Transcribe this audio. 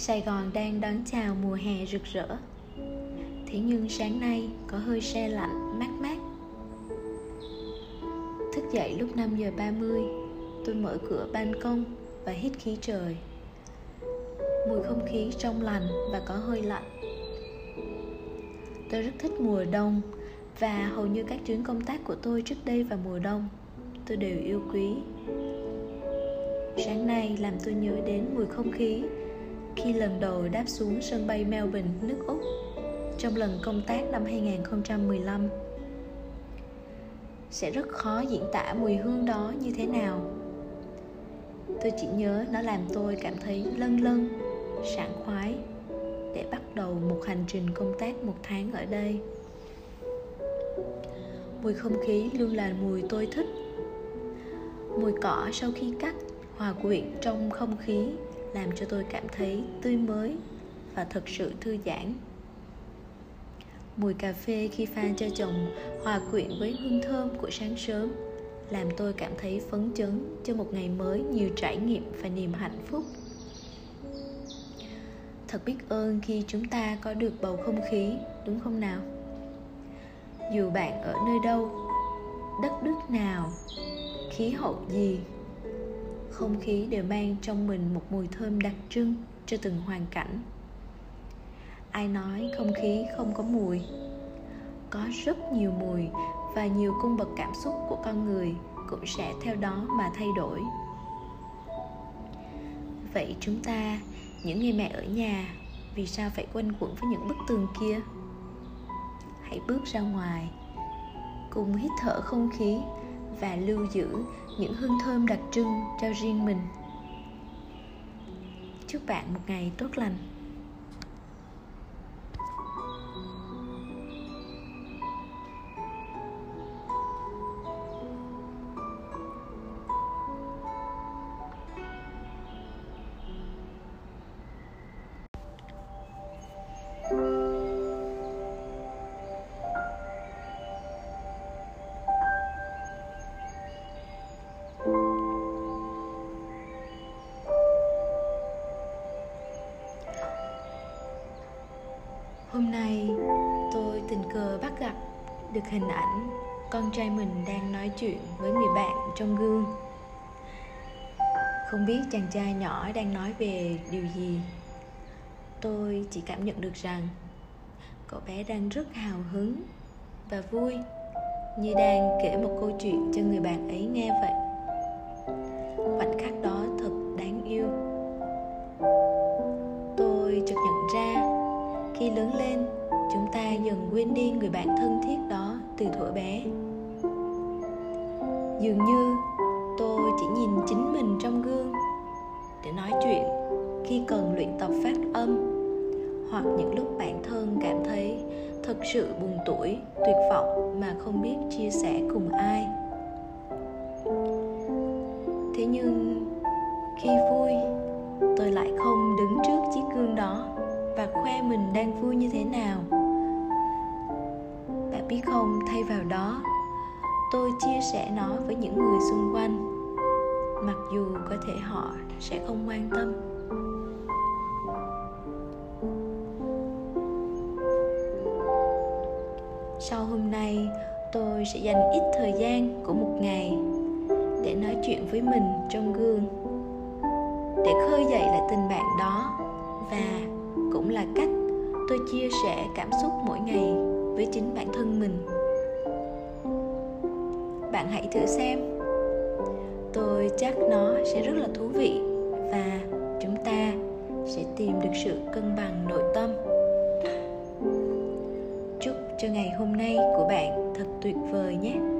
Sài Gòn đang đón chào mùa hè rực rỡ. Thế nhưng sáng nay có hơi se lạnh, mát mát. Thức dậy lúc 5:30, tôi mở cửa ban công và hít khí trời. Mùi không khí trong lành và có hơi lạnh. Tôi rất thích mùa đông và hầu như các chuyến công tác của tôi trước đây vào mùa đông, tôi đều yêu quý. Sáng nay làm tôi nhớ đến mùi không khí khi lần đầu đáp xuống sân bay Melbourne, nước Úc, trong lần công tác năm 2015. Sẽ rất khó diễn tả mùi hương đó như thế nào. Tôi chỉ nhớ nó làm tôi cảm thấy lâng lâng, sảng khoái để bắt đầu một hành trình công tác 1 tháng ở đây. Mùi không khí luôn là mùi tôi thích. Mùi cỏ sau khi cắt hòa quyện trong không khí làm cho tôi cảm thấy tươi mới và thật sự thư giãn. Mùi cà phê khi pha cho chồng hòa quyện với hương thơm của sáng sớm làm tôi cảm thấy phấn chấn cho một ngày mới nhiều trải nghiệm và niềm hạnh phúc. Thật biết ơn khi chúng ta có được bầu không khí, đúng không nào? Dù bạn ở nơi đâu, đất nước nào, khí hậu gì, không khí đều mang trong mình một mùi thơm đặc trưng cho từng hoàn cảnh. Ai nói không khí không có mùi? Có rất nhiều mùi và nhiều cung bậc cảm xúc của con người cũng sẽ theo đó mà thay đổi. Vậy chúng ta, những người mẹ ở nhà, vì sao phải quanh quẩn với những bức tường kia? Hãy bước ra ngoài, cùng hít thở không khí và lưu giữ những hương thơm đặc trưng cho riêng mình. Chúc bạn một ngày tốt lành. Hôm nay tôi tình cờ bắt gặp được hình ảnh con trai mình đang nói chuyện với người bạn trong gương. Không biết chàng trai nhỏ đang nói về điều gì. Tôi chỉ cảm nhận được rằng cậu bé đang rất hào hứng và vui, như đang kể một câu chuyện cho người bạn ấy nghe vậy. Khoảnh khắc đó thật đáng yêu. Tôi chợt nhận ra khi lớn lên, chúng ta dần quên đi người bạn thân thiết đó từ thuở bé. Dường như tôi chỉ nhìn chính mình trong gương để nói chuyện khi cần luyện tập phát âm, hoặc những lúc bản thân cảm thấy thật sự buồn tủi, tuyệt vọng mà không biết chia sẻ cùng ai. Thế nhưng khi vui, tôi lại không đứng trước chiếc gương đó và khoe mình đang vui như thế nào. Bạn biết không, thay vào đó, tôi chia sẻ nó với những người xung quanh, mặc dù có thể họ sẽ không quan tâm. Sau hôm nay, tôi sẽ dành ít thời gian của một ngày để nói chuyện với mình trong gương, để khơi dậy lại tình bạn đó, và cũng là cách tôi chia sẻ cảm xúc mỗi ngày với chính bản thân mình. Bạn hãy thử xem. Tôi chắc nó sẽ rất là thú vị và chúng ta sẽ tìm được sự cân bằng nội tâm. Chúc cho ngày hôm nay của bạn thật tuyệt vời nhé.